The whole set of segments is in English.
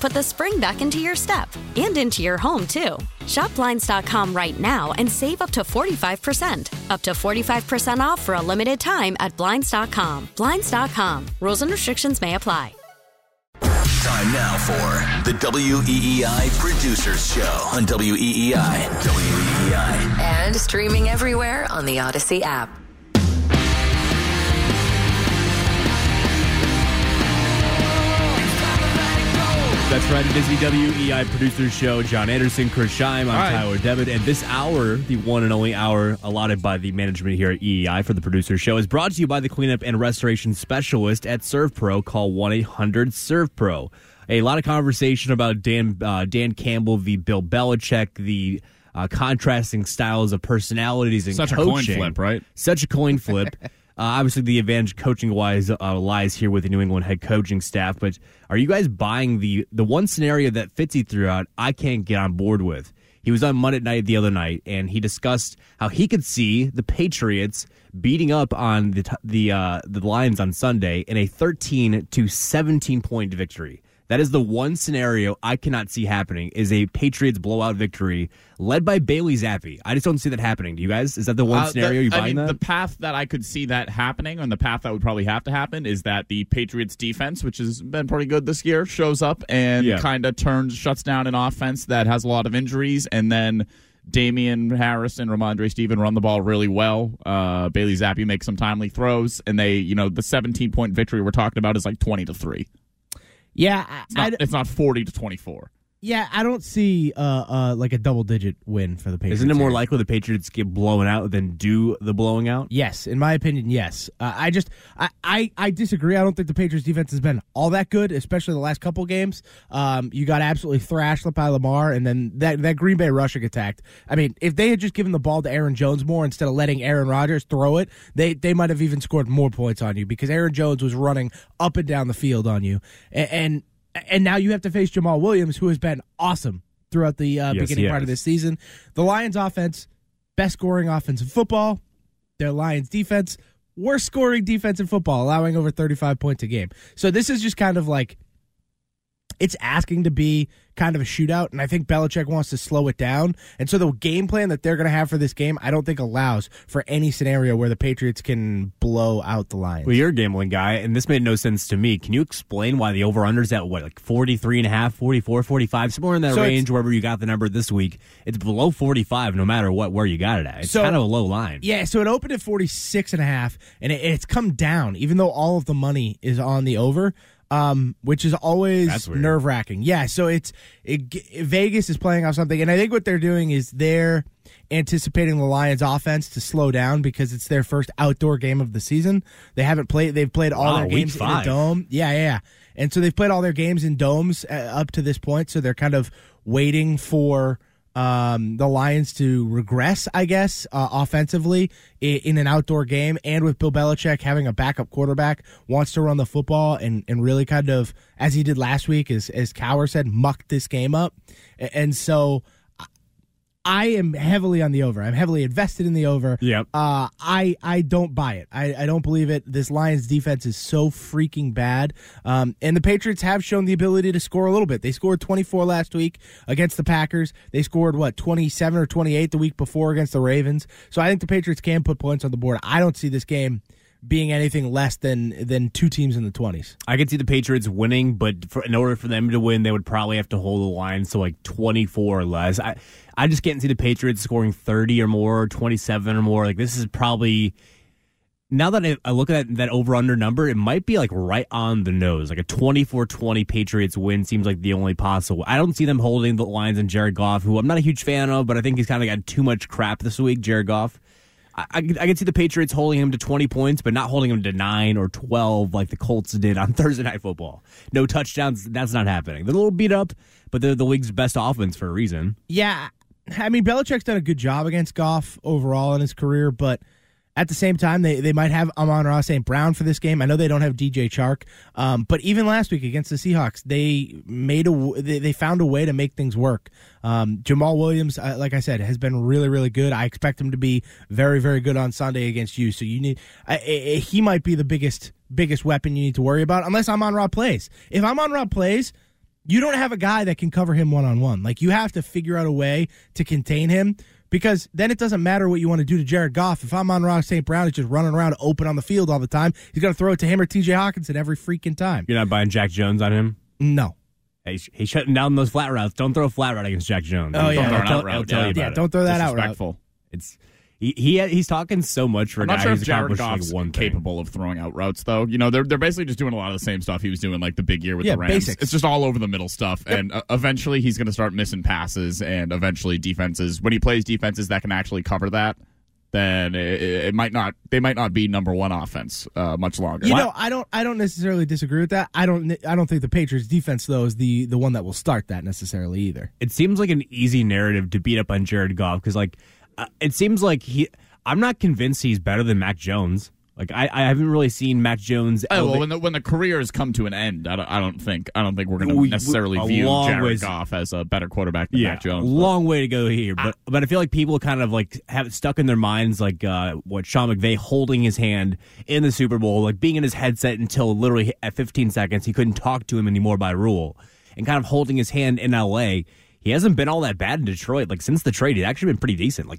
put the spring back into your step. And into your home, too. Shop Blinds.com right now and save up to 45%. Up to 45% off for a limited time at Blinds.com. Blinds.com. Rules and restrictions may apply. Time now for the WEEI Producers Show on WEEI. And streaming everywhere on the Odyssey app. That's right, it is the WEEI Producers Show. John Anderson, Chris Scheim, I'm Tyler Devitt. And this hour, the one and only hour allotted by the management here at EEI for the Producers Show, is brought to you by the cleanup and restoration specialist at ServPro. Call 1-800-SERVPRO. A lot of conversation about Dan Campbell v. Bill Belichick, the contrasting styles of personalities and coaching. Such a coin flip, right? Such a coin flip. Obviously, the advantage coaching-wise lies here with the New England head coaching staff, but are you guys buying the one scenario that Fitzy threw out I can't get on board with? He was on Monday night the other night, and he discussed how he could see the Patriots beating up on the Lions on Sunday in a 13 to 17-point victory. That is the one scenario I cannot see happening, is a Patriots blowout victory led by Bailey Zappe. I just don't see that happening. Do you guys? Is that the one scenario you're buying that? The path that I could see that happening, and the path that would probably have to happen, is that the Patriots defense, which has been pretty good this year, shows up and kind of shuts down an offense that has a lot of injuries, and then Damian Harris and Ramondre Steven run the ball really well. Bailey Zappe makes some timely throws, and they, the 17-point victory we're talking about is like 20-3. Yeah, it's not 40-24. Yeah, I don't see like a double-digit win for the Patriots. Isn't it more likely the Patriots get blown out than do the blowing out? Yes, in my opinion, yes. I disagree. I don't think the Patriots' defense has been all that good, especially the last couple games. You got absolutely thrashed by Lamar, and then that Green Bay rushing attack. I mean, if they had just given the ball to Aaron Jones more instead of letting Aaron Rodgers throw it, they might have even scored more points on you, because Aaron Jones was running up and down the field on you. And now you have to face Jamal Williams, who has been awesome throughout the beginning part of this season. The Lions' offense, best scoring offense in football. Their Lions' defense, worst scoring defense in football, allowing over 35 points a game. So this is just kind of like, it's asking to be kind of a shootout, and I think Belichick wants to slow it down. And so the game plan that they're going to have for this game, I don't think allows for any scenario where the Patriots can blow out the Lions. Well, you're a gambling guy, and this made no sense to me. Can you explain why the over-under's at, like 43.5, 44, 45, somewhere in that range, wherever you got the number this week? It's below 45 no matter where you got it at. It's kind of a low line. Yeah, so it opened at 46.5, and it's come down, even though all of the money is on the over. Which is always nerve-wracking. Yeah, so Vegas is playing off something, and I think what they're doing is they're anticipating the Lions' offense to slow down because it's their first outdoor game of the season. They've played all their games in a dome. Yeah. And so they've played all their games in domes up to this point, so they're kind of waiting for the Lions to regress, I guess, offensively in an outdoor game. And with Bill Belichick having a backup quarterback, wants to run the football and really kind of, as he did last week, as Cowher said, mucked this game up. And so I am heavily on the over. I'm heavily invested in the over. Yep. I don't buy it. I don't believe it. This Lions defense is so freaking bad. And the Patriots have shown the ability to score a little bit. They scored 24 last week against the Packers. They scored, 27 or 28 the week before against the Ravens. So I think the Patriots can put points on the board. I don't see this game being anything less than two teams in the 20s. I could see the Patriots winning, but in order for them to win, they would probably have to hold the line to 24 or less. I just can't see the Patriots scoring 30 or more, 27 or more. This is probably, now that I look at that over-under number, it might be right on the nose. A 24-20 Patriots win seems like the only possible. I don't see them holding the lines on Jared Goff, who I'm not a huge fan of, but I think he's kind of got too much crap this week, Jared Goff. I could see the Patriots holding him to 20 points, but not holding him to 9 or 12 like the Colts did on Thursday Night Football. No touchdowns, that's not happening. They're a little beat up, but they're the league's best offense for a reason. Yeah, I mean, Belichick's done a good job against Goff overall in his career, but at the same time, they might have Amon-Ra St. Brown for this game. I know they don't have DJ Chark, but even last week against the Seahawks, they found a way to make things work. Jamal Williams, like I said, has been really, really good. I expect him to be very, very good on Sunday against you. So you need he might be the biggest weapon you need to worry about, unless Amon-Ra plays. If Amon-Ra plays, you don't have a guy that can cover him one-on-one. You have to figure out a way to contain him. Because then it doesn't matter what you want to do to Jared Goff. If Amon-Ra St. Brown is just running around open on the field all the time, he's going to throw it to him or T.J. Hockenson every freaking time. You're not buying Jack Jones on him? No. He's shutting down those flat routes. Don't throw a flat route against Jack Jones. Oh, yeah. Don't throw that out route. It's He's talking so much for a guy who's accomplishing one thing. Capable of throwing out routes, though. They're basically just doing a lot of the same stuff he was doing, the big year with the Rams. Basics. It's just all over the middle stuff, yep. And eventually he's going to start missing passes, and eventually defenses, when he plays defenses that can actually cover that, then it might not. They might not be number one offense much longer. I don't necessarily disagree with that. I don't think the Patriots defense though is the one that will start that necessarily either. It seems like an easy narrative to beat up on Jared Goff because it seems like I'm not convinced he's better than Mac Jones. I haven't really seen Mac Jones. When the career has come to an end, I don't think we're going to necessarily view Jared Goff as a better quarterback than Mac Jones. Long way to go here, but I feel like people kind of have it stuck in their minds what Sean McVay holding his hand in the Super Bowl, being in his headset until literally at 15 seconds he couldn't talk to him anymore by rule, and kind of holding his hand in L.A. He hasn't been all that bad in Detroit. Since the trade, he's actually been pretty decent.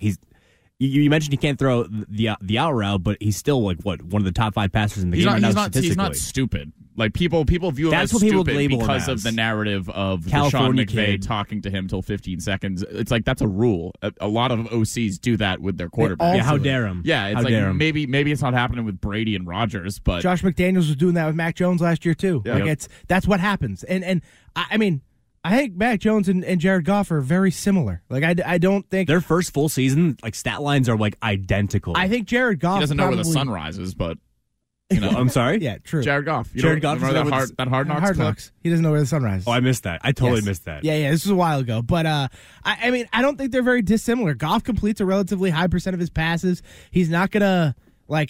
You mentioned he can't throw the out route, but he's still one of the top 5 passers in the game. He's not stupid. People view him as stupid because of the narrative of Sean McVay talking to him till 15 seconds. It's that's a rule. A lot of OCs do that with their quarterback. Yeah, how dare him? Yeah, it's maybe it's not happening with Brady and Rodgers, but Josh McDaniels was doing that with Mac Jones last year too. Yep. That's what happens. And I mean, I think Mac Jones and Jared Goff are very similar. I don't think their first full season stat lines are identical. I think Jared Goff doesn't know where the sun rises, but I'm sorry. Yeah, true. Jared Goff. Jared Goff remember that Hard Knocks? Hard Knocks. He doesn't know where the sun rises. Oh, I missed that. I totally missed that. Yeah. This was a while ago, but I mean, I don't think they're very dissimilar. Goff completes a relatively high % of his passes. He's not gonna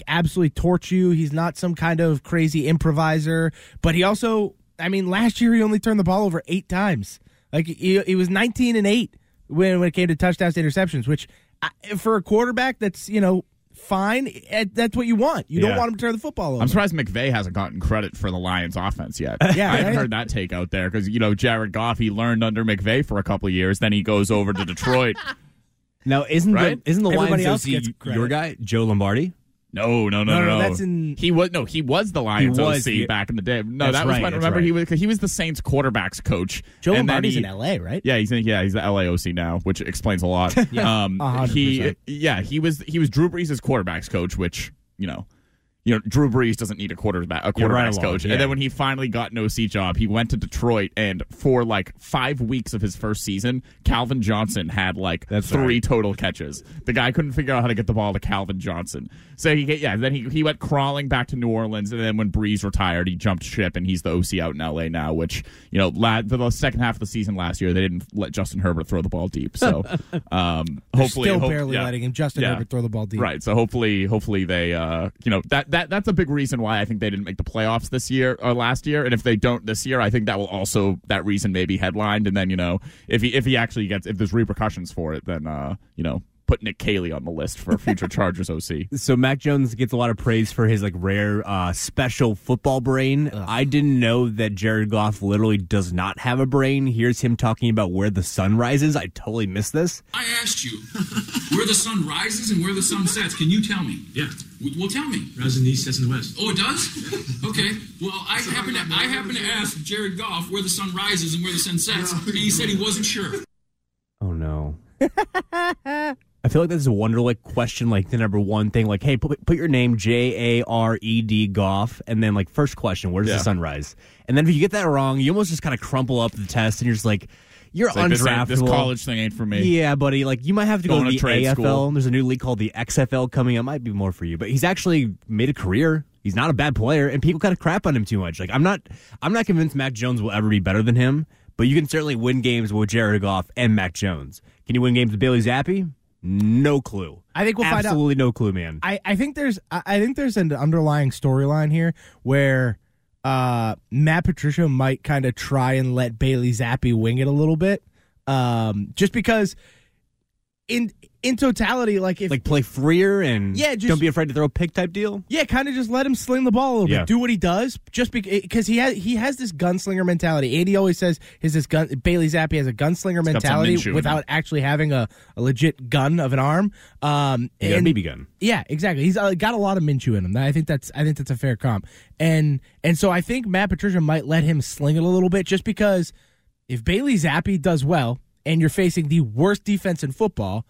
absolutely torch you. He's not some kind of crazy improviser, but he also. I mean, last year he only turned the ball over 8 times. He was 19-8 when it came to touchdowns to interceptions, which for a quarterback that's, fine, that's what you want. You don't want him to turn the football over. I'm surprised McVay hasn't gotten credit for the Lions offense yet. Yeah, I haven't heard that take out there because, Jared Goff, he learned under McVay for a couple of years. Then he goes over to Detroit. Now, isn't the Lions OC your guy, Joe Lombardi? No. That's in... He was the Lions OC back in the day. No, that was when. Remember, he was the Saints quarterbacks coach. Joe Lombardi's in L.A., right? Yeah, he's the L.A. OC now, which explains a lot. Yeah. 100%. He was Drew Brees' quarterbacks coach, which Drew Brees doesn't need a quarterbacks coach. Yeah. And then when he finally got an OC job, he went to Detroit, and for 5 weeks of his first season, Calvin Johnson had three total catches. The guy couldn't figure out how to get the ball to Calvin Johnson. So then he went crawling back to New Orleans, and then when Brees retired, he jumped ship, and he's the OC out in L.A. now, which, for the second half of the season last year, they didn't let Justin Herbert throw the ball deep. So hopefully... Still barely letting him, Justin Herbert, throw the ball deep. Right, so hopefully they... that's a big reason why I think they didn't make the playoffs this year or last year. And if they don't this year, I think that will also, that reason may be headlined. And then, you know, if he actually gets, if there's repercussions for it, then, you know, put Nick Cayley on the list for future Chargers OC. So Mac Jones gets a lot of praise for his like rare special football brain. Ugh. I didn't know that Jared Goff literally does not have a brain. Here's him talking about where the sun rises. I totally missed this. I asked you where the sun rises and where the sun sets. Can you tell me? Yeah. Well, tell me. Rises in the east, sets in the west. Oh, it does? Okay. Well, I happen to ask Jared Goff where the sun rises and where the sun sets, and he said he wasn't sure. Oh no. I feel like this is a Wonderlic question, like the number one thing, like, hey, put your name, Jared Goff, and then, like, first question, where does the sun rise? And then if you get that wrong, you almost just kind of crumple up the test, and you're just like, you're undraftable. This college thing ain't for me. Yeah, buddy, like, you might have to go to the AFL. School. There's a new league called the XFL coming up. Might be more for you, but he's actually made a career. He's not a bad player, and people kind of crap on him too much. Like, I'm not convinced Mac Jones will ever be better than him, but you can certainly win games with Jared Goff and Mac Jones. Can you win games with Bailey Zappe? No clue. I think we'll find out. Absolutely no clue, man. I think there's an underlying storyline here where Matt Patricia might kind of try and let Bailey Zappe wing it a little bit, just because in totality, like if play freer and just don't be afraid to throw a pick type deal. Yeah, kind of just let him sling the ball a little bit, do what he does, just because he has this gunslinger mentality. Andy always says Bailey Zappe has a gunslinger mentality without actually having a legit gun of an arm. And a BB gun. Yeah, exactly. He's got a lot of Minshew in him. I think that's a fair comp. And so I think Matt Patricia might let him sling it a little bit, just because if Bailey Zappe does well, and you're facing the worst defense in football,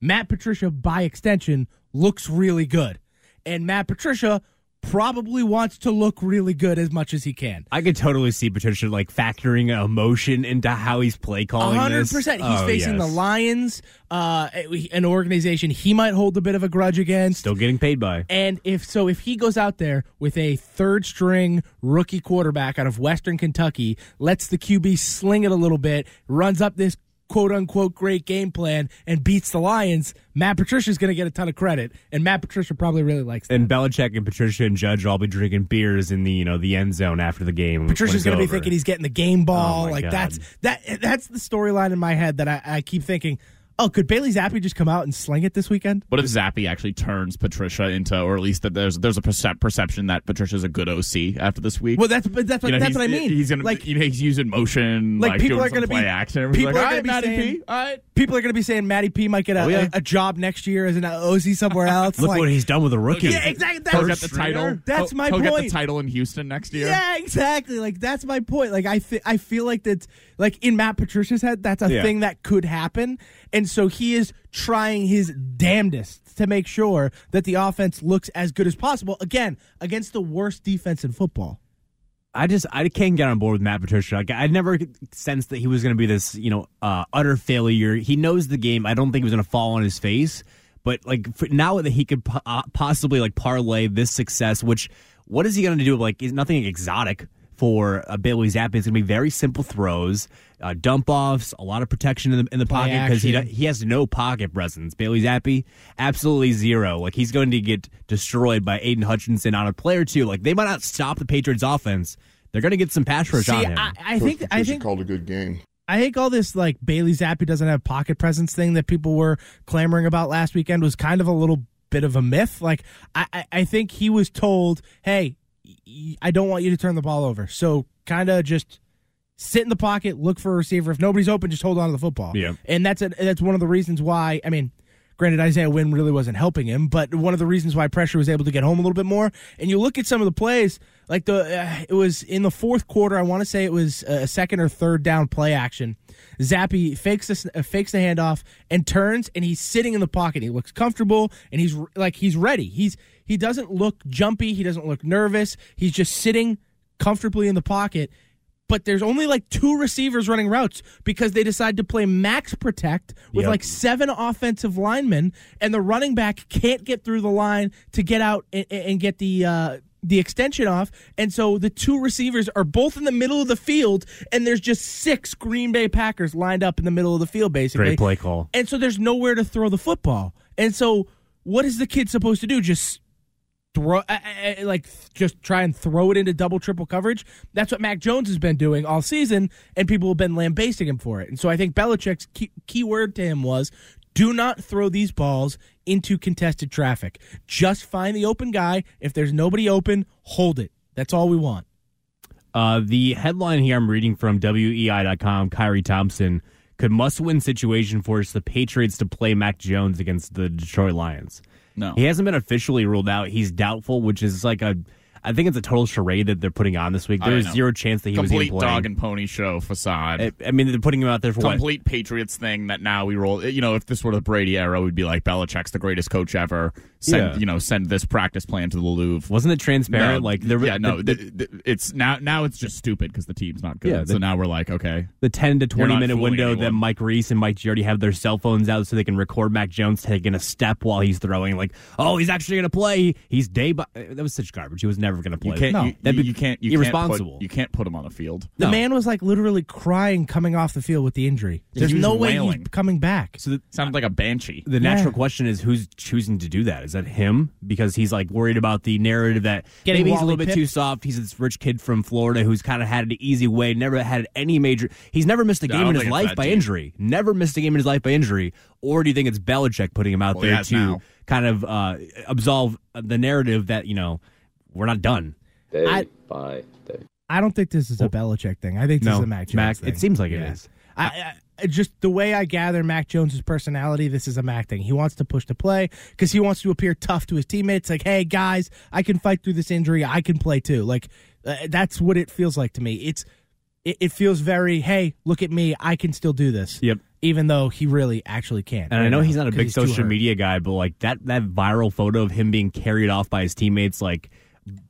Matt Patricia, by extension, looks really good. And Matt Patricia probably wants to look really good as much as he can. I could totally see Patricia like factoring emotion into how he's play calling 100%. This. 100%. He's facing the Lions, an organization he might hold a bit of a grudge against. Still getting paid by. And if he goes out there with a third-string rookie quarterback out of Western Kentucky, lets the QB sling it a little bit, runs up this quote-unquote great game plan, and beats the Lions, Matt Patricia's going to get a ton of credit, and Matt Patricia probably really likes that. And Belichick and Patricia and Judge all be drinking beers in the the end zone after the game. Patricia's going to be thinking he's getting the game ball. Oh, like, God. That's the storyline in my head that I keep thinking, oh, could Bailey Zappe just come out and sling it this weekend? What if Zappe actually turns Patricia into, or at least that there's a perception that Patricia's a good OC after this week? Well, that's what I mean. He's gonna he's using motion, like people are going to be action. People are going to be saying Matty P might get a job next year as an OC somewhere else. Look what he's done with a rookie. Yeah, exactly. That's the title. That's my point. He'll get the title in Houston next year. Yeah, exactly. Like that's my point. Like I feel like that's like in Matt Patricia's head, that's a thing that could happen. And so he is trying his damnedest to make sure that the offense looks as good as possible, again, against the worst defense in football. I can't get on board with Matt Patricia. I never sensed that he was going to be this, utter failure. He knows the game. I don't think he was going to fall on his face. But, now that he could possibly, parlay this success, which, what is he going to do? Is nothing exotic for Bailey Zappe. It's going to be very simple throws, dump-offs, a lot of protection in the pocket because he has no pocket presence. Bailey Zappe, absolutely zero. He's going to get destroyed by Aiden Hutchinson on a play or two. They might not stop the Patriots' offense. They're going to get some pass rush on him. I think called a good game. I think all this, Bailey Zappe doesn't have pocket presence thing that people were clamoring about last weekend was kind of a little bit of a myth. I think he was told, hey, I don't want you to turn the ball over. So kind of just sit in the pocket, look for a receiver. If nobody's open, just hold on to the football. Yeah. And that's one of the reasons why, I mean, granted, Isaiah Wynn really wasn't helping him, but one of the reasons why pressure was able to get home a little bit more. And you look at some of the plays, it was in the fourth quarter, I want to say it was a second or third down play action. Zappe fakes the handoff and turns, and he's sitting in the pocket. He looks comfortable, and he's ready. He doesn't look jumpy. He doesn't look nervous. He's just sitting comfortably in the pocket. But there's only two receivers running routes because they decide to play max protect with seven offensive linemen, and the running back can't get through the line to get out and get the extension off. And so the two receivers are both in the middle of the field, and there's just six Green Bay Packers lined up in the middle of the field, basically. Great play call. And so there's nowhere to throw the football. And so what is the kid supposed to do? Just just try and throw it into double, triple coverage. That's what Mac Jones has been doing all season, and people have been lambasting him for it. And so I think Belichick's key word to him was, do not throw these balls into contested traffic. Just find the open guy. If there's nobody open, hold it. That's all we want. The headline here I'm reading from WEEI.com, Kyrie Thompson, could must-win situation force the Patriots to play Mac Jones against the Detroit Lions. No. He hasn't been officially ruled out. He's doubtful, which is like I think it's a total charade that they're putting on this week. There's zero chance that he was even playing. Complete dog and pony show facade. I mean, they're putting him out there for complete what? Patriots thing that now we roll. You know, if this were the Brady era, we'd be like, Belichick's the greatest coach ever. Send this practice plan to the Louvre. Wasn't it transparent? Now it's just stupid because the team's not good. So now we're like, okay. The 10 to 20 minute window that Mike Reese and Mike Giardi have their cell phones out so they can record Mac Jones taking a step while he's throwing. Like, oh, he's actually going to play. He's day by. That was such garbage. He was never going to play. You can't put him on the field. The man was like literally crying coming off the field with the injury. There's no way he's coming back. So that sounds like a banshee. The natural question is, who's choosing to do that? Is that him? Because he's like worried about the narrative that maybe he's a little bit too soft. He's this rich kid from Florida who's kind of had an easy way, never had any major. He's never missed a game in his life by injury. Never missed a game in his life by injury. Or do you think it's Belichick putting him out there to kind of absolve the narrative that, you know, we're not done. Day by day. I don't think this is a Belichick thing. I think this is a Mac Jones thing. It seems like it is. Just the way I gather Mac Jones' personality, this is a Mac thing. He wants to push to play because he wants to appear tough to his teammates. Like, hey, guys, I can fight through this injury. I can play, too. Like, that's what it feels like to me. It feels very, hey, look at me. I can still do this. Yep. Even though he really actually can't. And I know he's not a big social media guy, but, like, that viral photo of him being carried off by his teammates, like,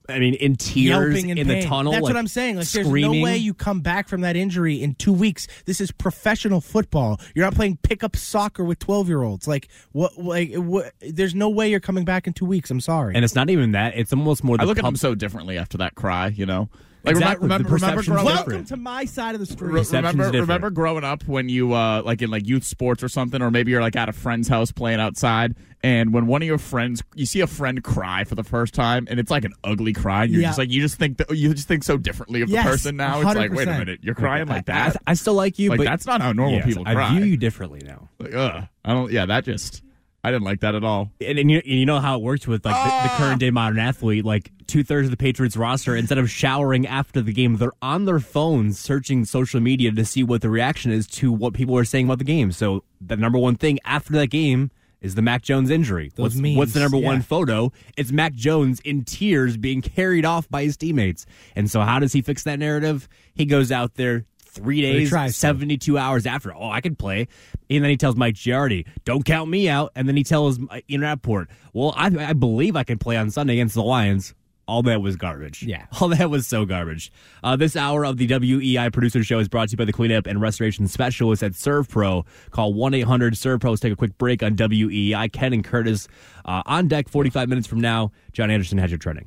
I mean, in tears, in the tunnel. That's what I'm saying. Like, screaming. There's no way you come back from that injury in 2 weeks. This is professional football. You're not playing pickup soccer with 12-year-olds. Like, what? There's no way you're coming back in 2 weeks. I'm sorry. And it's not even that. It's almost more. I look at him so differently after that cry. You know. Like, exactly. Welcome to my side of the street. Remember growing up when you like in like youth sports or something, or maybe you're like at a friend's house playing outside, and when one of your friends, you see a friend cry for the first time, and it's like an ugly cry. And you just think so differently of the person now. 100%. It's like, wait a minute, you're crying like that. I still like you, like, but that's not how normal people cry. I view you differently now. Like, I don't. Yeah, that just. I didn't like that at all. And you know how it works with like the current day modern athlete. Like 2/3 of the Patriots roster, instead of showering after the game, they're on their phones searching social media to see what the reaction is to what people are saying about the game. So the number one thing after that game is the Mac Jones injury. What's the number one photo? It's Mac Jones in tears being carried off by his teammates. And so how does he fix that narrative? He goes out there 3 days, 72 hours after, I could play. And then he tells Mike Giardi, don't count me out. And then he tells Ian Rappaport, well, I believe I can play on Sunday against the Lions. All that was garbage. Yeah. All that was so garbage. This hour of the WEI Producer Show is brought to you by the Cleanup and Restoration Specialists at ServPro. Call 1-800-ServPro. Let's take a quick break on WEI. Ken and Curtis on deck 45 minutes from now. John Anderson has your trending.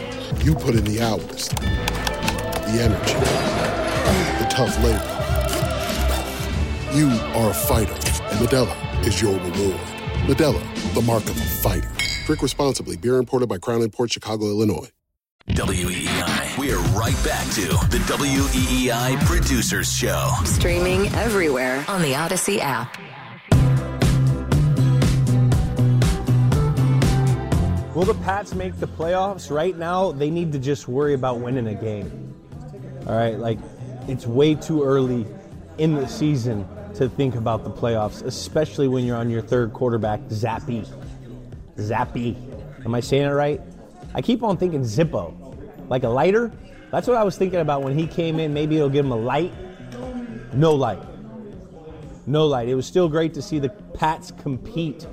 You put in the hours, the energy, the tough labor. You are a fighter, and Modelo is your reward. Modelo, the mark of a fighter. Drink responsibly. Beer imported by Crown Imports, Chicago, Illinois. WEEI. We are right back to the WEEI Producers Show. Streaming everywhere on the Odyssey app. Will the Pats make the playoffs? Right now, they need to just worry about winning a game. All right, like, it's way too early in the season to think about the playoffs, especially when you're on your third quarterback, Zappe. Am I saying it right? I keep on thinking Zippo, like a lighter. That's what I was thinking about when he came in. Maybe it'll give him a light. No light. It was still great to see the Pats compete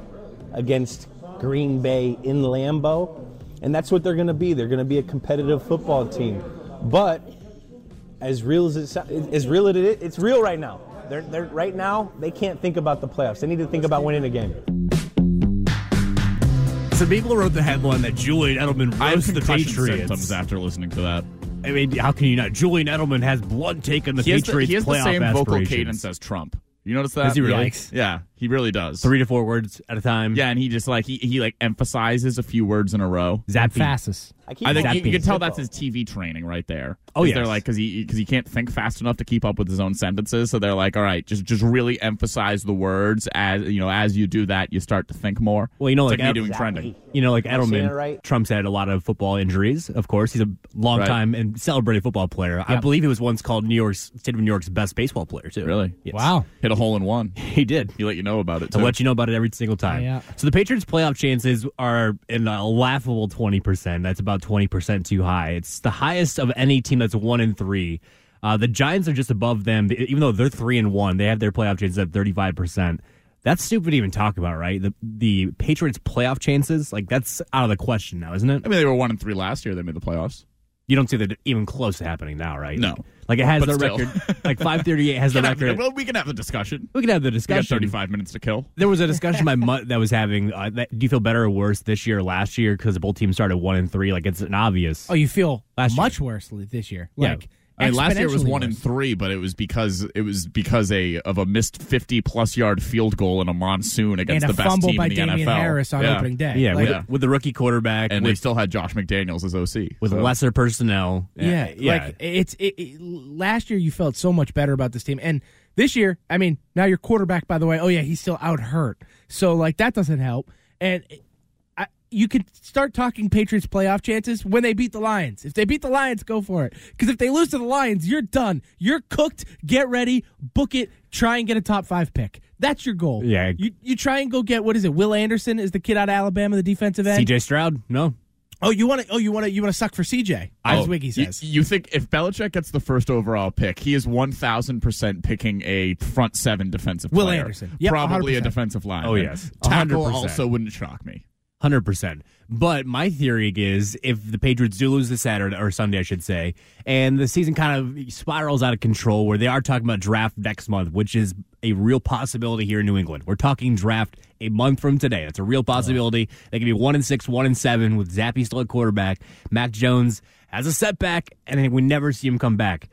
against Green Bay in Lambeau, and that's what they're going to be. They're going to be a competitive football team. But it's real right now. They're right now, they can't think about the playoffs. They need to think about winning a game. Some people wrote the headline that Julian Edelman roasts the Patriots after listening to that. I mean, how can you not? Julian Edelman has one take on the Patriots' playoff aspirations. He has the same vocal cadence as Trump. You notice that? Does he really? Yeah, he really does. 3 to 4 words at a time. Yeah, and he just like he emphasizes a few words in a row. Zappe. I think you can tell that's his TV training right there. Oh yeah, they're like because he can't think fast enough to keep up with his own sentences. So they're like, all right, just really emphasize the words as you know. As you do that, you start to think more. Well, you know, like me doing trending. You know, like Edelman. Right? Trump's had a lot of football injuries. Of course, he's a long time and celebrated football player. Yeah. I believe he was once called New York's best baseball player too. Really? Yes. Wow! Hit a hole in one. He did. He let you know about it. Too. I'll let you know about it every single time. Yeah. So the Patriots' playoff chances are in a laughable 20%. That's about 20% too high. It's the highest of any team that's 1-3. The Giants are just above them. Even though they're 3-1, they have their playoff chances at 35%. That's stupid to even talk about, right? The Patriots' playoff chances, like that's out of the question now, isn't it? I mean, they were 1-3 last year. They made the playoffs. You don't see that even close to happening now, right? No. Like, it has the record. Like, 538 has the record. Well, we can have the discussion. We got 35 minutes to kill. There was a discussion my mutt that was having, do you feel better or worse this year or last year? Because both teams started 1-3. Like, it's an obvious. Oh, you feel much worse this year. Like, yeah. I mean, last year was 1-3, but it was because of a missed 50-plus-yard field goal in a monsoon against the best team in the NFL. And a fumble by Damian Harris on opening day. Yeah, like, with the rookie quarterback. And they still had Josh McDaniels as OC. With lesser personnel. Yeah. Like, last year you felt so much better about this team. And this year, I mean, now your quarterback, by the way, he's still out hurt. So, like, that doesn't help. And you could start talking Patriots playoff chances when they beat the Lions. If they beat the Lions, go for it. Because if they lose to the Lions, you're done. You're cooked. Get ready. Book it. Try and get a top 5 pick. That's your goal. Yeah. You try and go get, what is it? Will Anderson is the kid out of Alabama, the defensive end. C.J. Stroud? No. Oh, you want to suck for CJ, as Wiggy says. You think if Belichick gets the first overall pick, he is 1,000% picking a front 7 defensive player. Will Anderson. Yep, probably 100%. A defensive line. Oh, yes. 100%. Tackle also wouldn't shock me. 100%. But my theory is if the Patriots do lose this Saturday, or Sunday, I should say, and the season kind of spirals out of control where they are talking about draft next month, which is a real possibility here in New England. We're talking draft a month from today. That's a real possibility. They could be 1-6, 1-7 with Zappe still at quarterback. Mac Jones has a setback, and we never see him come back.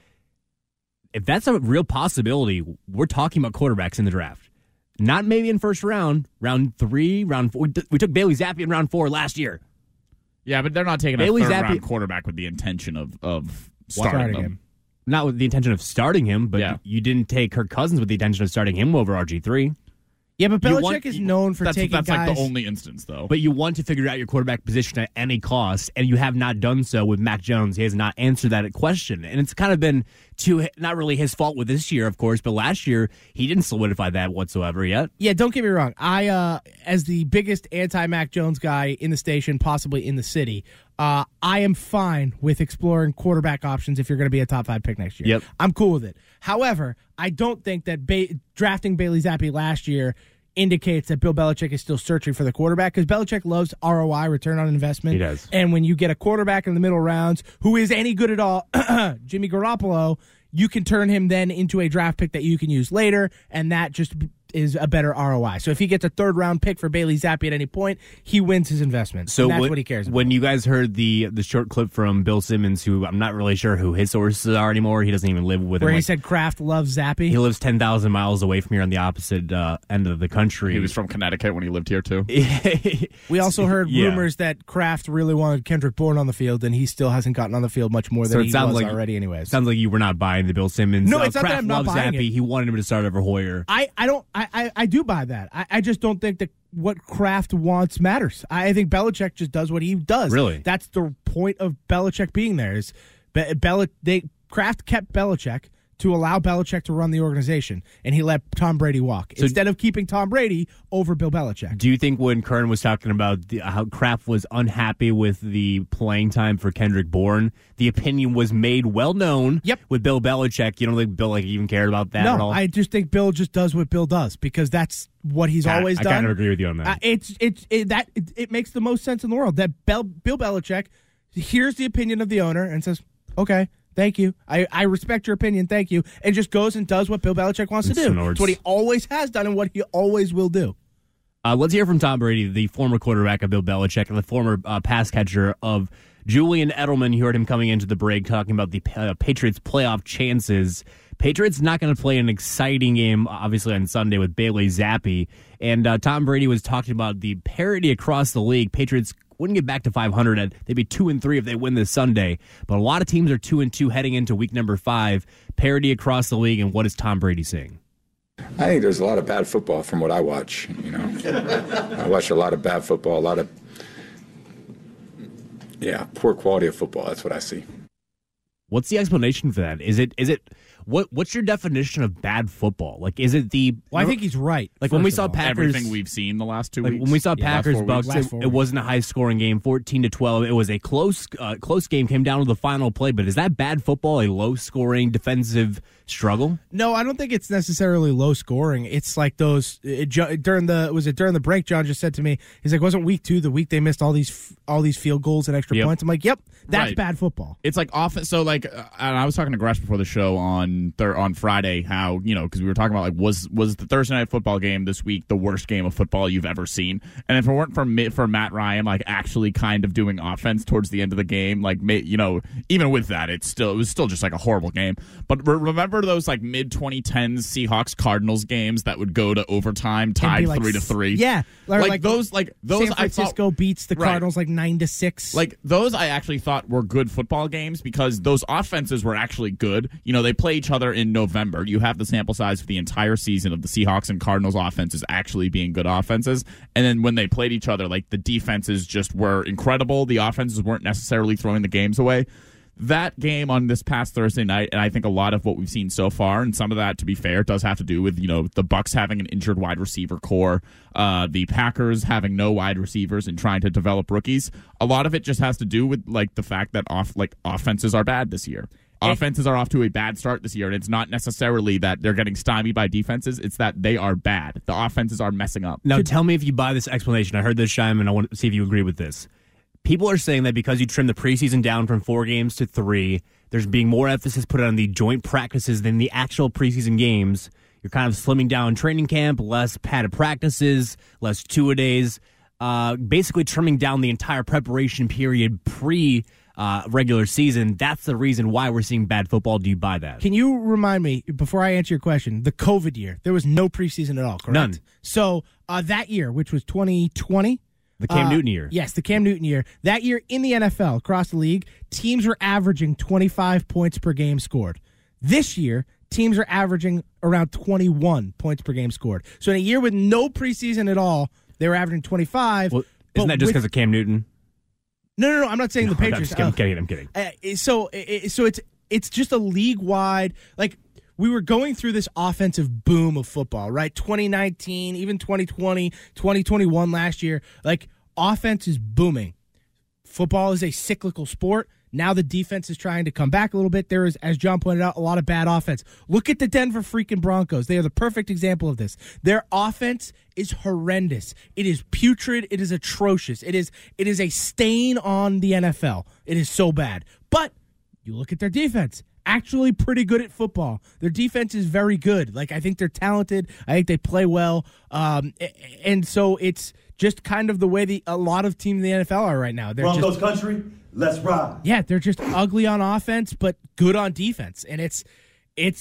If that's a real possibility, we're talking about quarterbacks in the draft. Not maybe in first round, round 3, round 4. We took Bailey Zappe in round 4 last year. Yeah, but they're not taking Bailey a third-round quarterback with the intention of starting him. Not with the intention of starting him, but you didn't take Kirk Cousins with the intention of starting him over RG3. Yeah, but Belichick is known for taking guys. That's like the only instance, though. But you want to figure out your quarterback position at any cost, and you have not done so with Mac Jones. He has not answered that question. And it's kind of been not really his fault with this year, of course, but last year he didn't solidify that whatsoever yet. Yeah, don't get me wrong. I, as the biggest anti-Mac Jones guy in the station, possibly in the city, I am fine with exploring quarterback options if you're going to be a top 5 pick next year. Yep. I'm cool with it. However, I don't think that drafting Bailey Zappe last year indicates that Bill Belichick is still searching for the quarterback, because Belichick loves ROI, return on investment. He does. And when you get a quarterback in the middle rounds who is any good at all, Jimmy Garoppolo, you can turn him then into a draft pick that you can use later, and that just is a better ROI. So if he gets a third-round pick for Bailey Zappe at any point, he wins his investment. So that's what he cares about. When you guys heard the short clip from Bill Simmons, who I'm not really sure who his sources are anymore. He doesn't even live with him. Where he said Kraft loves Zappe? He lives 10,000 miles away from here on the opposite end of the country. He was from Connecticut when he lived here, too. We also heard rumors that Kraft really wanted Kendrick Bourne on the field, and he still hasn't gotten on the field much more than he was already anyways. Sounds like you were not buying the Bill Simmons. No, it's not that I'm not buying Zappe. It. He wanted him to start over Hoyer. I do buy that. I just don't think that what Kraft wants matters. I think Belichick just does what he does. Really? That's the point of Belichick being there. Is Kraft kept Belichick to allow Belichick to run the organization, and he let Tom Brady walk instead of keeping Tom Brady over Bill Belichick. Do you think when Kern was talking about how Kraft was unhappy with the playing time for Kendrick Bourne, the opinion was made well known with Bill Belichick? You don't think Bill even cared about that at all? No, I just think Bill just does what Bill does because that's what he's always done. I kind of agree with you on that. It makes the most sense in the world that Bill Belichick hears the opinion of the owner and says, okay, thank you. I respect your opinion. Thank you. And just goes and does what Bill Belichick wants to do. It's what he always has done and what he always will do. Let's hear from Tom Brady, the former quarterback of Bill Belichick and the former pass catcher of Julian Edelman. You heard him coming into the break talking about the Patriots' playoff chances. Patriots not going to play an exciting game, obviously, on Sunday with Bailey Zappe. And Tom Brady was talking about the parity across the league. Patriots wouldn't get back to 500. They'd be 2-3 if they win this Sunday. But a lot of teams are 2-2 heading into week number 5. Parity across the league, and what is Tom Brady saying? I think there's a lot of bad football from what I watch. You know, I watch a lot of bad football, a lot of poor quality of football. That's what I see. What's the explanation for that? Is it? What's your definition of bad football? Like, is it the... Well, I think he's right. Like, when we saw Packers... Everything we've seen the last 2 weeks. When we saw Packers-Bucks, it wasn't a high-scoring game, 14-12. It was a close game, came down to the final play. But is that bad football, a low-scoring defensive struggle? No, I don't think it's necessarily low-scoring. It's like those... during the break, John just said to me, he's like, wasn't week 2 the week they missed all these field goals and extra points? I'm like, that's bad football. It's like offense... So, like, and I was talking to Grash before the show on Friday, how, you know, because we were talking about, like, was the Thursday night football game this week the worst game of football you've ever seen? And if it weren't for Matt Ryan, like, actually kind of doing offense towards the end of the game, like, you know, even with that, it was still just like a horrible game. But remember those, like, mid-2010s Seahawks Cardinals games that would go to overtime, tied 3-3? Yeah, like those San Francisco beats the Cardinals like 9-6. Like those, I actually thought were good football games because those offenses were actually good. You know, they played each other in November. You have the sample size for the entire season of the Seahawks and Cardinals offenses actually being good offenses. And then when they played each other, like, the defenses just were incredible. The offenses weren't necessarily throwing the games away. That game on this past Thursday night, and I think a lot of what we've seen so far, and some of that, to be fair, does have to do with, you know, the Bucks having an injured wide receiver core, the Packers having no wide receivers and trying to develop rookies. A lot of it just has to do with, like, the fact that offenses are bad this year. Offenses are off to a bad start this year, and it's not necessarily that they're getting stymied by defenses. It's that they are bad. The offenses are messing up. Now, tell me if you buy this explanation. I heard this, Shyam, and I want to see if you agree with this. People are saying that because you trim the preseason down from 4 games to 3, there's being more emphasis put on the joint practices than the actual preseason games. You're kind of slimming down training camp, less padded practices, less two-a-days, basically trimming down the entire preparation period regular season. That's the reason why we're seeing bad football. Do you buy that? Can you remind me, before I answer your question, the COVID year, there was no preseason at all, correct? None. So that year, which was 2020. The Cam Newton year. Yes, the Cam Newton year. That year in the NFL, across the league, teams were averaging 25 points per game scored. This year, teams are averaging around 21 points per game scored. So in a year with no preseason at all, they were averaging 25. Well, isn't that just because of Cam Newton? No. I'm not saying the Patriots. I'm kidding. So it's just a league-wide, like, we were going through this offensive boom of football, right? 2019, even 2020, 2021 last year. Like, offense is booming. Football is a cyclical sport. Now the defense is trying to come back a little bit. There is, as John pointed out, a lot of bad offense. Look at the Denver freaking Broncos. They are the perfect example of this. Their offense is horrendous. It is putrid. It is atrocious. It is a stain on the NFL. It is so bad. But you look at their defense. Actually pretty good at football. Their defense is very good. Like, I think they're talented. I think they play well. And so it's just kind of the way a lot of teams in the NFL are right now. Broncos country, let's ride. Yeah, they're just ugly on offense, but good on defense. And it's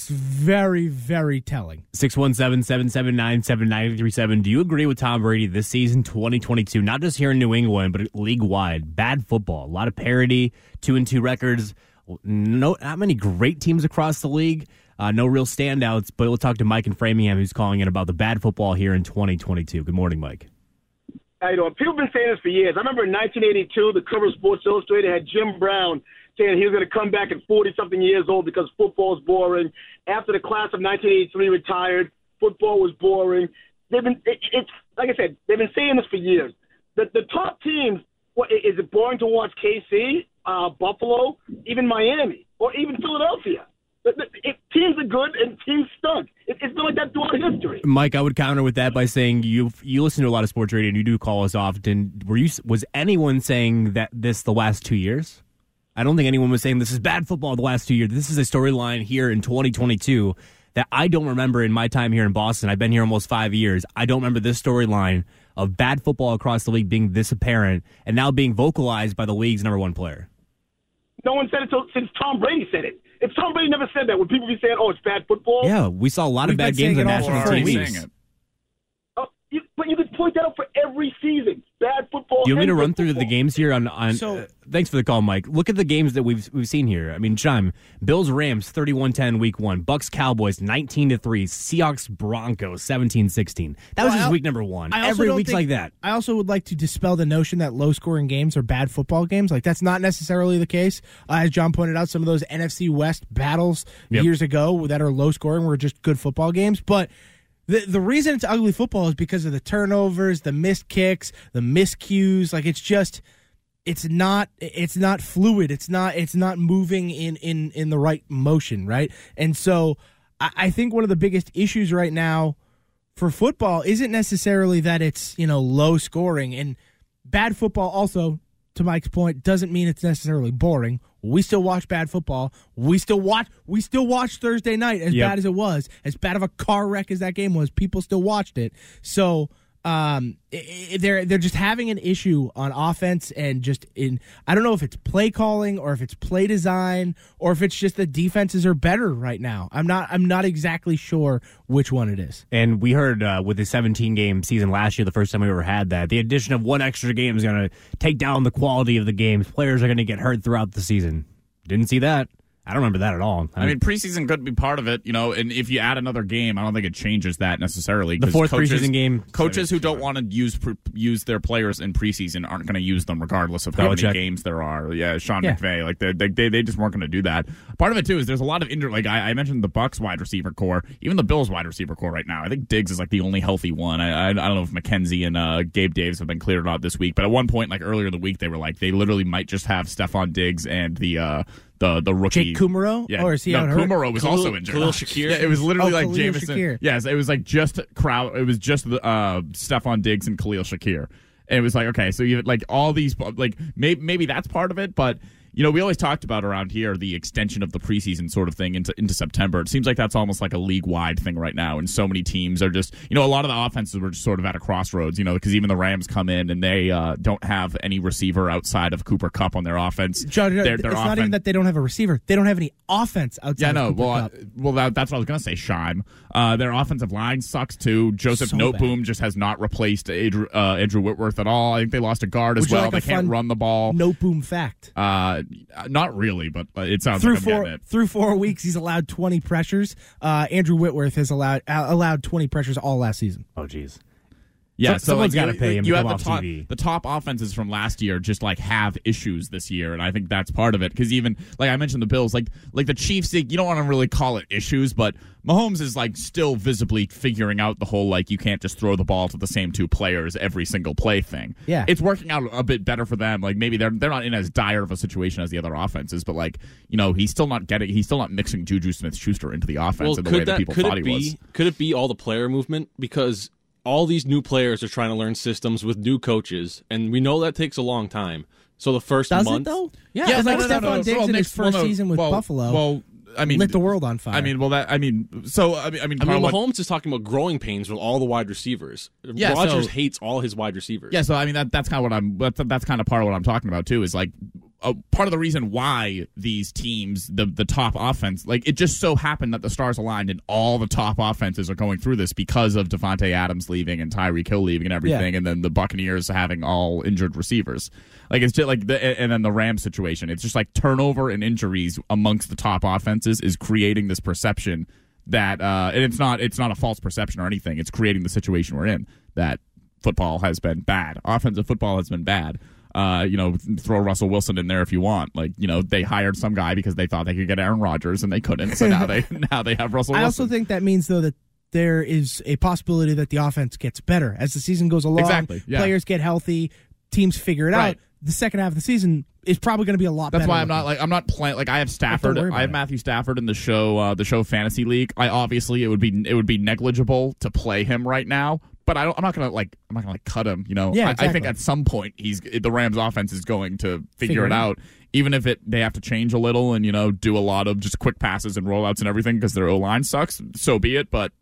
very, very telling. 617-779-7937. Do you agree with Tom Brady this season, 2022? Not just here in New England, but league-wide. Bad football. A lot of parity, 2-2 records. No, not many great teams across the league. No real standouts, but we'll talk to Mike in Framingham, who's calling in about the bad football here in 2022. Good morning, Mike. How you doing? People have been saying this for years. I remember in 1982, the cover of Sports Illustrated had Jim Brown saying he was going to come back at 40-something years old because football is boring. After the class of 1983 retired, football was boring. Like I said, they've been saying this for years. The top teams, is it boring to watch KC? Buffalo, even Miami, or even Philadelphia. Teams are good and teams stunk. It's been like that throughout history. Mike, I would counter with that by saying you listen to a lot of sports radio and you do call us often. Was anyone saying that this the last 2 years? I don't think anyone was saying this is bad football the last 2 years. This is a storyline here in 2022 that I don't remember in my time here in Boston. I've been here almost 5 years. I don't remember this storyline of bad football across the league being this apparent and now being vocalized by the league's number one player. No one said it since Tom Brady said it. If Tom Brady never said that, would people be saying, oh, it's bad football? Yeah, we saw a lot of bad games on national TV. But you could point that out for every season. Bad football. Do you want me to run through the games here? Thanks for the call, Mike. Look at the games that we've seen here. I mean, Chime, Bills-Rams, 31-10 week one. Bucks-Cowboys, 19-3. Seahawks-Broncos, 17-16. That was just week number one. Every week's like that. I also would like to dispel the notion that low-scoring games are bad football games. Like, that's not necessarily the case. As John pointed out, some of those NFC West battles years ago that are low-scoring were just good football games. But The reason it's ugly football is because of the turnovers, the missed kicks, the miscues. Like, it's just, it's not fluid. It's not moving in the right motion, right? And so I think one of the biggest issues right now for football isn't necessarily that it's, low scoring. And bad football also, to Mike's point, doesn't mean it's necessarily boring. We still watch bad football. We still watch Thursday night as bad as it was, as bad of a car wreck as that game was. People still watched it. So they're just having an issue on offense and just I don't know if it's play calling or if it's play design or if it's just the defenses are better right now. I'm not exactly sure which one it is. And we heard with the 17-game season last year, the first time we ever had that, the addition of one extra game is going to take down the quality of the games. Players are going to get hurt throughout the season. Didn't see that. I don't remember that at all. I mean, preseason could be part of it, and if you add another game, I don't think it changes that necessarily. The fourth preseason game. Coaches who don't want to use their players in preseason aren't going to use them regardless of how many games there are. Yeah, Sean McVay. Like, they just weren't going to do that. Part of it, too, is there's a lot of injury. Like, I mentioned the Bucs wide receiver core, even the Bills wide receiver core right now. I think Diggs is, like, the only healthy one. I don't know if McKenzie and Gabe Davis have been cleared out this week, but at one point, like, earlier in the week, they were like, they literally might just have Stephon Diggs and the rookie Jake Kumaro? Yeah. Or is he out hurt? Kumaro was also injured. Khalil Shakir? Yeah, it was literally like Khalil Jamison. Shakir. Yes, it was like just Crowd. It was just the Stephon Diggs and Khalil Shakir. And it was like, okay, so you had like all these, like maybe that's part of it, but we always talked about around here the extension of the preseason sort of thing into September. It seems like that's almost like a league-wide thing right now, and so many teams are just, a lot of the offenses were just sort of at a crossroads, because even the Rams come in and they don't have any receiver outside of Cooper Kupp on their offense. John, their it's not even that they don't have a receiver. They don't have any offense outside of Cooper Kupp. Well, that's what I was going to say, Shime. Their offensive line sucks, too. Joseph Noteboom just has not replaced Andrew Whitworth at all. I think they lost a guard as well. They can't run the ball. Noteboom fact. Not really, but it sounds through like I'm getting it. Through 4 weeks, he's allowed 20 pressures. Andrew Whitworth has allowed 20 pressures all last season. Oh, geez. Yeah, so someone's got to pay him to come off TV. The top offenses from last year just, like, have issues this year, and I think that's part of it. Because even, like I mentioned, the Bills, like the Chiefs, you don't want to really call it issues, but Mahomes is, like, still visibly figuring out the whole, like, you can't just throw the ball to the same two players every single play thing. Yeah. It's working out a bit better for them. Like, maybe they're not in as dire of a situation as the other offenses, but, like, you know, he's still not mixing Juju Smith-Schuster into the offense in the way that people thought he was. Could it be all the player movement? Because all these new players are trying to learn systems with new coaches, and we know that takes a long time. So the first month, though? Yeah, yeah, like Stephon Diggs in his first season with Buffalo. Well, I mean, lit the world on fire. I mean, well, that Mahomes is talking about growing pains with all the wide receivers. Yeah, Rodgers hates all his wide receivers. Yeah, so I mean, that's kind of part of what I'm talking about too. Is like part of the reason why these teams, the top offense, like it just so happened that the stars aligned and all the top offenses are going through this because of Devontae Adams leaving and Tyreek Hill leaving and everything, and then the Buccaneers having all injured receivers. Like it's just like and then the Rams situation. It's just like turnover and injuries amongst the top offenses is creating this perception that and it's not a false perception or anything. It's creating the situation we're in that football has been bad. Offensive football has been bad. You know, throw Russell Wilson in there if you want. Like, you know, they hired some guy because they thought they could get Aaron Rodgers and they couldn't. So now they have Russell Wilson. I also think that means, though, that there is a possibility that the offense gets better as the season goes along. Exactly. Yeah. Players get healthy, teams figure it out. The second half of the season is probably going to be a lot better. That's why I'm not playing. Like I have Stafford, Matthew Stafford in the show Fantasy League. I obviously it would be negligible to play him right now. But I'm not gonna cut him. You know, yeah, exactly. I think at some point the Rams' offense is going to figure it out, even if they have to change a little and, you know, do a lot of just quick passes and rollouts and everything because their O-line sucks. So be it. But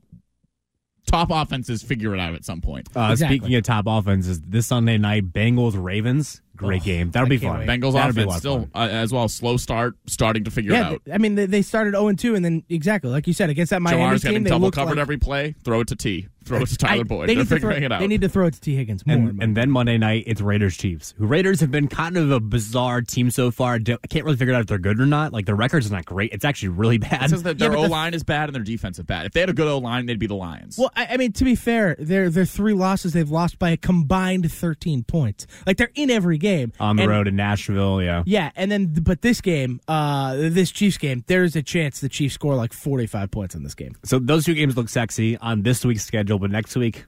top offenses figure it out at some point. Exactly. Speaking of top offenses, this Sunday night, Bengals-Ravens, great game. That'll be fun. Bengals offense still as well. Slow start, starting to figure it out. I mean, they started 0-2, and then exactly like you said against that Miami Jamar's team, they double covered every play. Throw it to T. Throw it to Tyler Boyd. They're figuring it out. They need to throw it to T. Higgins more and more. And then Monday night, it's Raiders-Chiefs. Who Raiders have been kind of a bizarre team so far. I can't really figure out if they're good or not. Like, their record's not great. It's actually really bad. It says that their O-line is bad and their defense is bad. If they had a good O-line, they'd be the Lions. Well, I mean, to be fair, their three losses, they've lost by a combined 13 points. Like, they're in every game. On the road in Nashville, yeah. Yeah, and then, but this game, this Chiefs game, there's a chance the Chiefs score like 45 points in this game. So those two games look sexy on this week's schedule, but next week,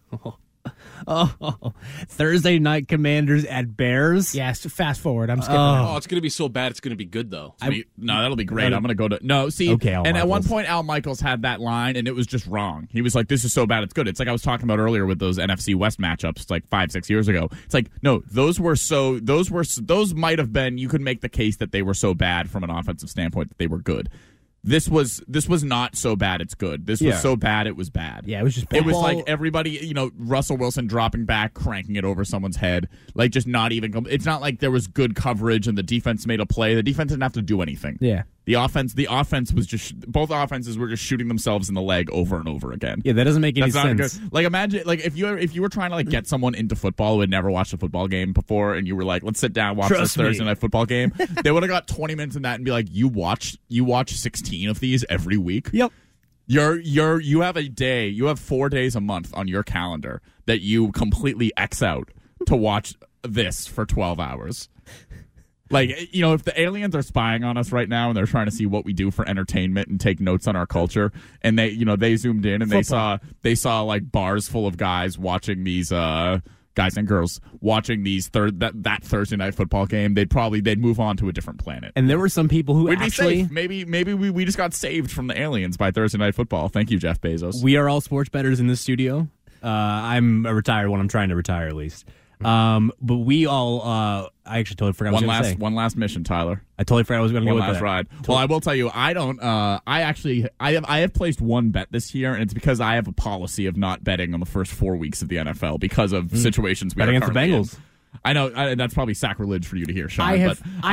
Thursday night, Commanders at Bears. Yes, fast forward. I'm skipping that. Oh, it's going to be so bad. It's going to be good, though. That'll be great. I'm going to go to... No, see, okay, and at one point, Al Michaels had that line, and it was just wrong. He was like, this is so bad, it's good. It's like I was talking about earlier with those NFC West matchups. It's like 5-6 years ago. It's like, no, those might have been... You could make the case that they were so bad from an offensive standpoint that they were good. This was not so bad it's good. This was so bad it was bad. Yeah, it was just bad. It was like everybody, you know, Russell Wilson dropping back, cranking it over someone's head. Like, just not even... It's not like there was good coverage and the defense made a play. The defense didn't have to do anything. Yeah. The offense was just... Both offenses were just shooting themselves in the leg over and over again. Yeah, that doesn't make any sense. Good, like, imagine... Like, if you were trying to, like, get someone into football who had never watched a football game before and you were like, let's sit down and watch this Thursday night football game, they would have got 20 minutes in that and be like, you watch 16 of these every week? Yep. You have a day... You have 4 days a month on your calendar that you completely X out to watch this for 12 hours. Like, you know, if the aliens are spying on us right now and they're trying to see what we do for entertainment and take notes on our culture, and they, you know, they zoomed in and they saw like bars full of guys watching these guys and girls watching these that Thursday night football game, they'd move on to a different planet. And there were some people who... We'd actually be safe. Maybe we just got saved from the aliens by Thursday night football. Thank you, Jeff Bezos. We are all sports bettors in this studio. I'm a retired one. I'm trying to retire at least. But we all, I actually totally forgot what I was going to say. One last mission, Tyler. I totally forgot I was going to go with that. One last ride. Well, I will tell you, I have placed one bet this year, and it's because I have a policy of not betting on the first 4 weeks of the NFL because of situations we are currently betting against the Bengals. I know that's probably sacrilege for you to hear, Sean. I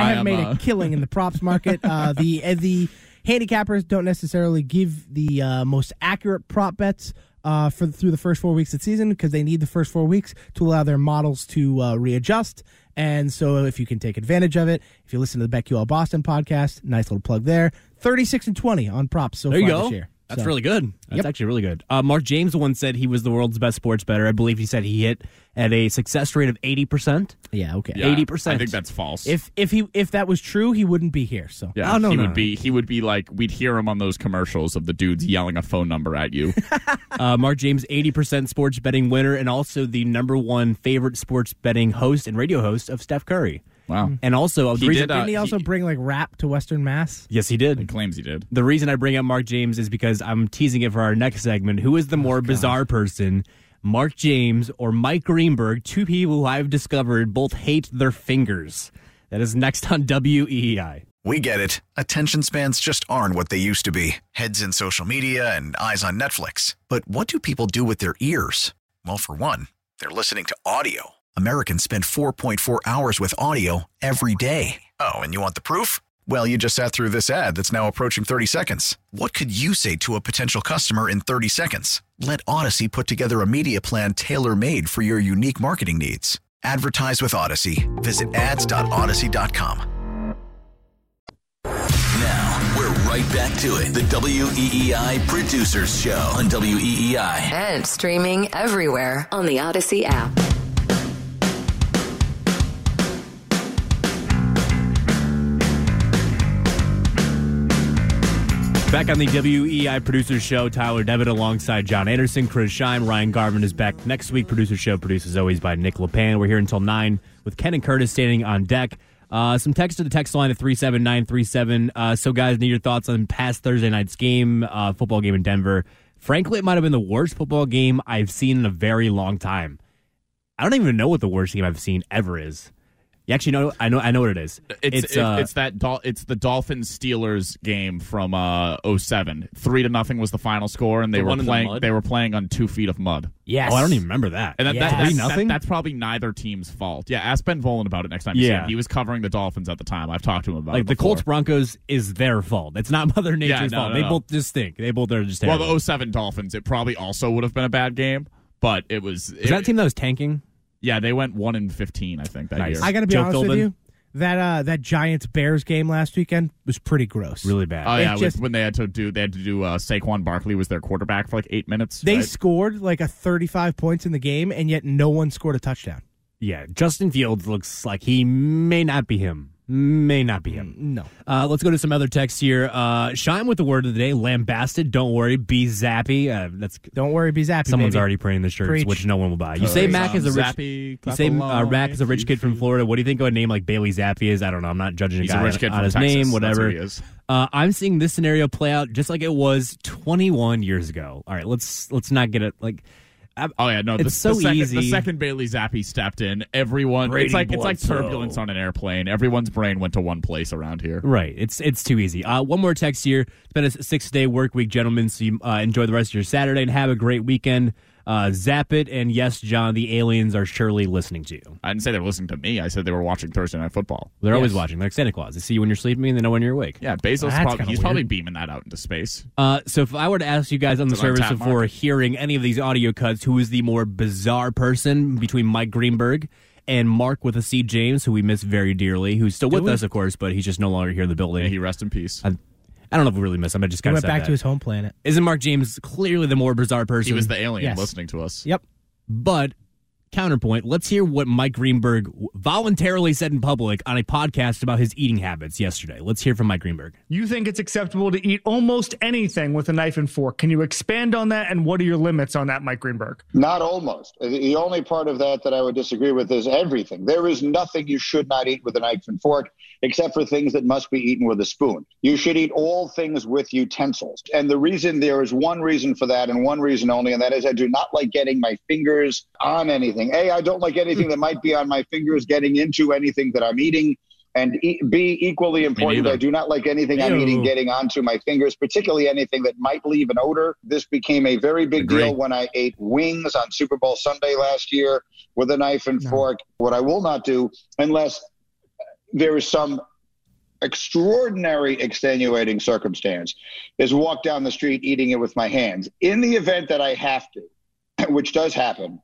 have made a killing in the props market. The handicappers don't necessarily give the most accurate prop bets through the first 4 weeks of the season because they need the first 4 weeks to allow their models to readjust. And so if you can take advantage of it, if you listen to the BetQL Boston podcast, nice little plug there. 36-20 on props so far this year. That's really good. That's actually really good. Mark James once said he was the world's best sports bettor. I believe he said he hit at a success rate of 80%. Yeah, okay. Yeah, 80%. I think that's false. If that was true, he wouldn't be here. So yeah, he would be like, we'd hear him on those commercials of the dudes yelling a phone number at you. Mark James, 80% sports betting winner, and also the #1 favorite sports betting host and radio host of Steph Curry. Wow. And also, didn't he bring like rap to Western Mass? Yes, he did. He claims he did. The reason I bring up Mark James is because I'm teasing it for our next segment. Who is the more bizarre person, Mark James or Mike Greenberg, two people who I've discovered both hate their fingers? That is next on WEEI. We get it. Attention spans just aren't what they used to be. Heads in social media and eyes on Netflix. But what do people do with their ears? Well, for one, they're listening to audio. Americans spend 4.4 hours with audio every day. Oh, and you want the proof? Well, you just sat through this ad that's now approaching 30 seconds. What could you say to a potential customer in 30 seconds? Let Odyssey put together a media plan tailor-made for your unique marketing needs. Advertise with Odyssey. Visit ads.odyssey.com. Now, we're right back to it. The WEEI Producers Show on WEEI. And streaming everywhere on the Odyssey app. Back on the WEI Producers Show, Tyler Devitt alongside John Anderson, Chris Scheim, Ryan Garvin is back next week. Producers Show produced as always by Nick LePan. We're here until 9 with Ken and Curtis standing on deck. Some text to the text line at 37937. So guys, need your thoughts on past Thursday night's game, football game in Denver. Frankly, it might have been the worst football game I've seen in a very long time. I don't even know what the worst game I've seen ever is. You actually know, I know what it is. It's the Dolphins-Steelers game from 2007. 3-0 was the final score, and they were playing on 2 feet of mud. Yes. Oh, I don't even remember that. And that's probably neither team's fault. Yeah, ask Ben Volen about it next time you see him. He was covering the Dolphins at the time. I've talked to him about it before. The Colts-Broncos is their fault. It's not Mother Nature's fault. They both just stink. Well, the 2007 Dolphins, it probably also would have been a bad game, but it was... Is that a team that was tanking? Yeah, they went 1-15, I think, that year. I got to be honest with you, that Giants-Bears game last weekend was pretty gross. Really bad. Oh, yeah, when they had to do Saquon Barkley was their quarterback for like 8 minutes. They scored like 35 points in the game, and yet no one scored a touchdown. Yeah, Justin Fields looks like he may not be him. No. Let's go to some other texts here. Shine with the word of the day, lambasted. Don't worry, be zappy. Don't worry, be zappy. Someone's already printing the shirts, which no one will buy. You say Mac is a rich. Zappy, you say Mac is a rich kid from Florida. What do you think of a name like Bailey Zappe is? I don't know. I'm not judging a guy on his name. Whatever. What he is. I'm seeing this scenario play out just like it was 21 years ago. All right, let's not get it like. It's so easy. The second Bailey Zappe stepped in, it's like turbulence on an airplane. Everyone's brain went to one place around here. Right. It's too easy. One more text here. It's been a 6-day work week, gentlemen. So you, enjoy the rest of your Saturday and have a great weekend. Zap it, and yes, John, the aliens are surely listening to you. I didn't say they were listening to me. I said they were watching Thursday Night Football. They're always watching. They're like Santa Claus. They see you when you're sleeping, and they know when you're awake. Yeah, Basil's probably beaming that out into space. So if I were to ask you guys on the service before hearing any of these audio cuts, who is the more bizarre person between Mike Greenberg and Mark with a C. James, who we miss very dearly, who's still with us, of course, but he's just no longer here in the building. Yeah, he rest in peace. I don't know if we really miss him. I just kind of said that. He went back to his home planet. Isn't Mark James clearly the more bizarre person? He was the alien listening to us. Yep. But, counterpoint, let's hear what Mike Greenberg voluntarily said in public on a podcast about his eating habits yesterday. Let's hear from Mike Greenberg. You think it's acceptable to eat almost anything with a knife and fork. Can you expand on that, and what are your limits on that, Mike Greenberg? Not almost. The only part of that that I would disagree with is everything. There is nothing you should not eat with a knife and fork, except for things that must be eaten with a spoon. You should eat all things with utensils. And the reason there is one reason for that and one reason only, and that is I do not like getting my fingers on anything. A, I don't like anything that might be on my fingers getting into anything that I'm eating. And B, equally important, I do not like anything I'm eating getting onto my fingers, particularly anything that might leave an odor. This became a very big deal when I ate wings on Super Bowl Sunday last year with a knife and fork. What I will not do unless there is some extraordinary extenuating circumstance is walk down the street eating it with my hands. In the event that I have to, which does happen,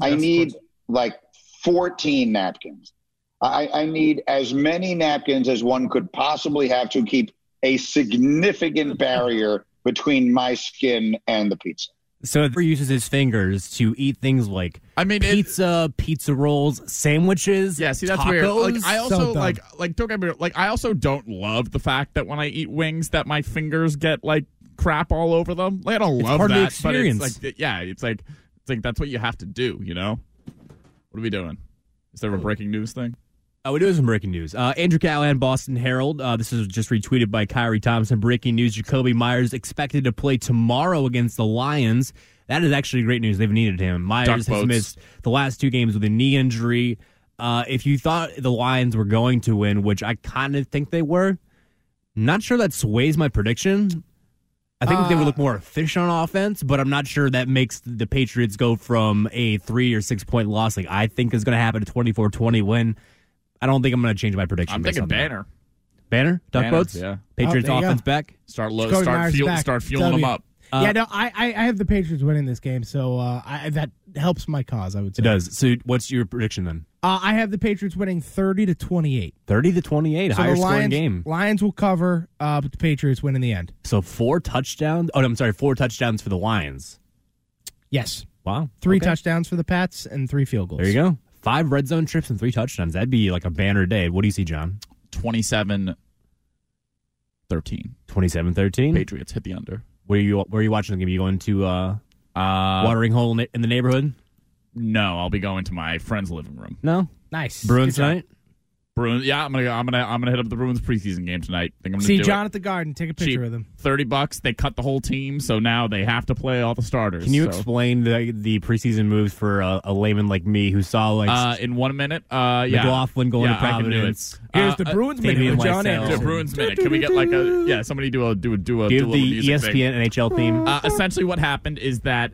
I need like 14 napkins. I need as many napkins as one could possibly have to keep a significant barrier between my skin and the pizza. So he uses his fingers to eat things like pizza, pizza rolls, sandwiches, yeah, see, that's tacos. Weird. Like, I also like don't get me wrong, like I also don't love the fact that when I eat wings that my fingers get like crap all over them. Like, I don't love that. To experience. But it's like it's like that's what you have to do, you know? What are we doing? Is there a breaking news thing? Oh, we do have some breaking news. Andrew Callahan, Boston Herald. This is just retweeted by Kyrie Thompson. Breaking news, Jacoby Myers expected to play tomorrow against the Lions. That is actually great news. They've needed him. Myers has missed the last two games with a knee injury. If you thought the Lions were going to win, which I kind of think they were, not sure that sways my prediction. I think they would look more efficient on offense, but I'm not sure that makes the Patriots go from a 3 or 6 point loss, like I think is going to happen, to 24-20 win. I don't think I'm going to change my prediction. I'm thinking Banner. Banner? Duck boats? Yeah. Patriots offense back? Start fueling them up. Yeah, no, I have the Patriots winning this game, so that helps my cause, I would say. It does. So what's your prediction then? I have the Patriots winning 30-28. 30-28, so higher scoring game. Lions will cover, but the Patriots win in the end. So 4 touchdowns? Oh, I'm sorry, 4 touchdowns for the Lions. Yes. Wow. 3 touchdowns for the Pats and 3 field goals. There you go. 5 red zone trips and 3 touchdowns. That'd be like a banner day. What do you see, John? 27-13. 27-13? Patriots hit the under. Where are you watching the game? Are you going to watering hole in the neighborhood? No, I'll be going to my friend's living room. No? Nice. Bruins tonight? Bruins. Yeah, I'm gonna hit up the Bruins preseason game tonight. Think I'm gonna see John at the Garden. Take a picture of them. $30. They cut the whole team, so now they have to play all the starters. Can you explain the preseason moves for a layman like me who saw in 1 minute? McLaughlin going to Providence. Here's the Bruins minute. With John Anderson. The Bruins minute. Can we get like somebody do a give the ESPN NHL theme? Essentially, what happened is that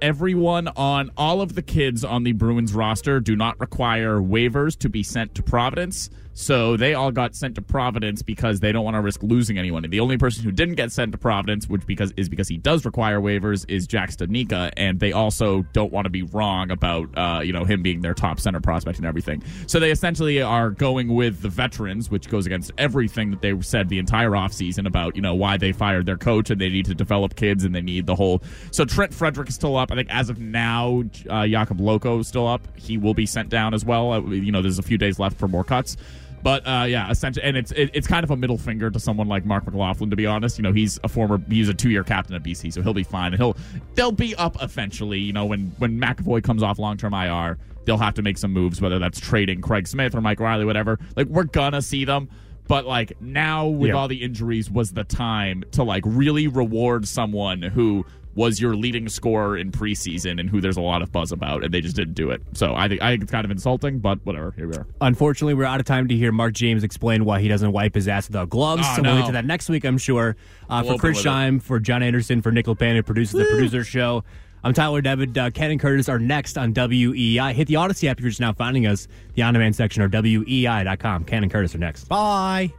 everyone on all of the kids on the Bruins roster do not require waivers to be sent to Providence. So they all got sent to Providence because they don't want to risk losing anyone. And the only person who didn't get sent to Providence, because he does require waivers, is Jack Studnicka. And they also don't want to be wrong about him being their top center prospect and everything. So they essentially are going with the veterans, which goes against everything that they said the entire offseason about why they fired their coach and they need to develop kids and they need the whole. So Trent Frederick is still up. I think as of now, Jakub Loko is still up. He will be sent down as well. There's a few days left for more cuts. But, essentially, and it's kind of a middle finger to someone like Mark McLaughlin, to be honest. He's a 2-year captain at BC, so he'll be fine. And they'll be up eventually. When McAvoy comes off long-term IR, they'll have to make some moves, whether that's trading Craig Smith or Mike Riley, whatever. Like, we're gonna see them. But, like, now with all the injuries was the time to, like, really reward someone who was your leading scorer in preseason and who there's a lot of buzz about, and they just didn't do it. So I think it's kind of insulting, but whatever. Here we are. Unfortunately, we're out of time to hear Mark James explain why he doesn't wipe his ass without gloves. Oh, so we'll get to that next week, I'm sure. For Chris Scheim, for John Anderson, for Nick LePan, who produces the Producer Show, I'm Tyler Devitt. Ken and Curtis are next on WEEI. Hit the Odyssey app if you're just now finding us. The on-demand section or WEEI.com. Ken and Curtis are next. Bye.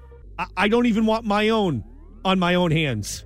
I don't even want my own on my own hands.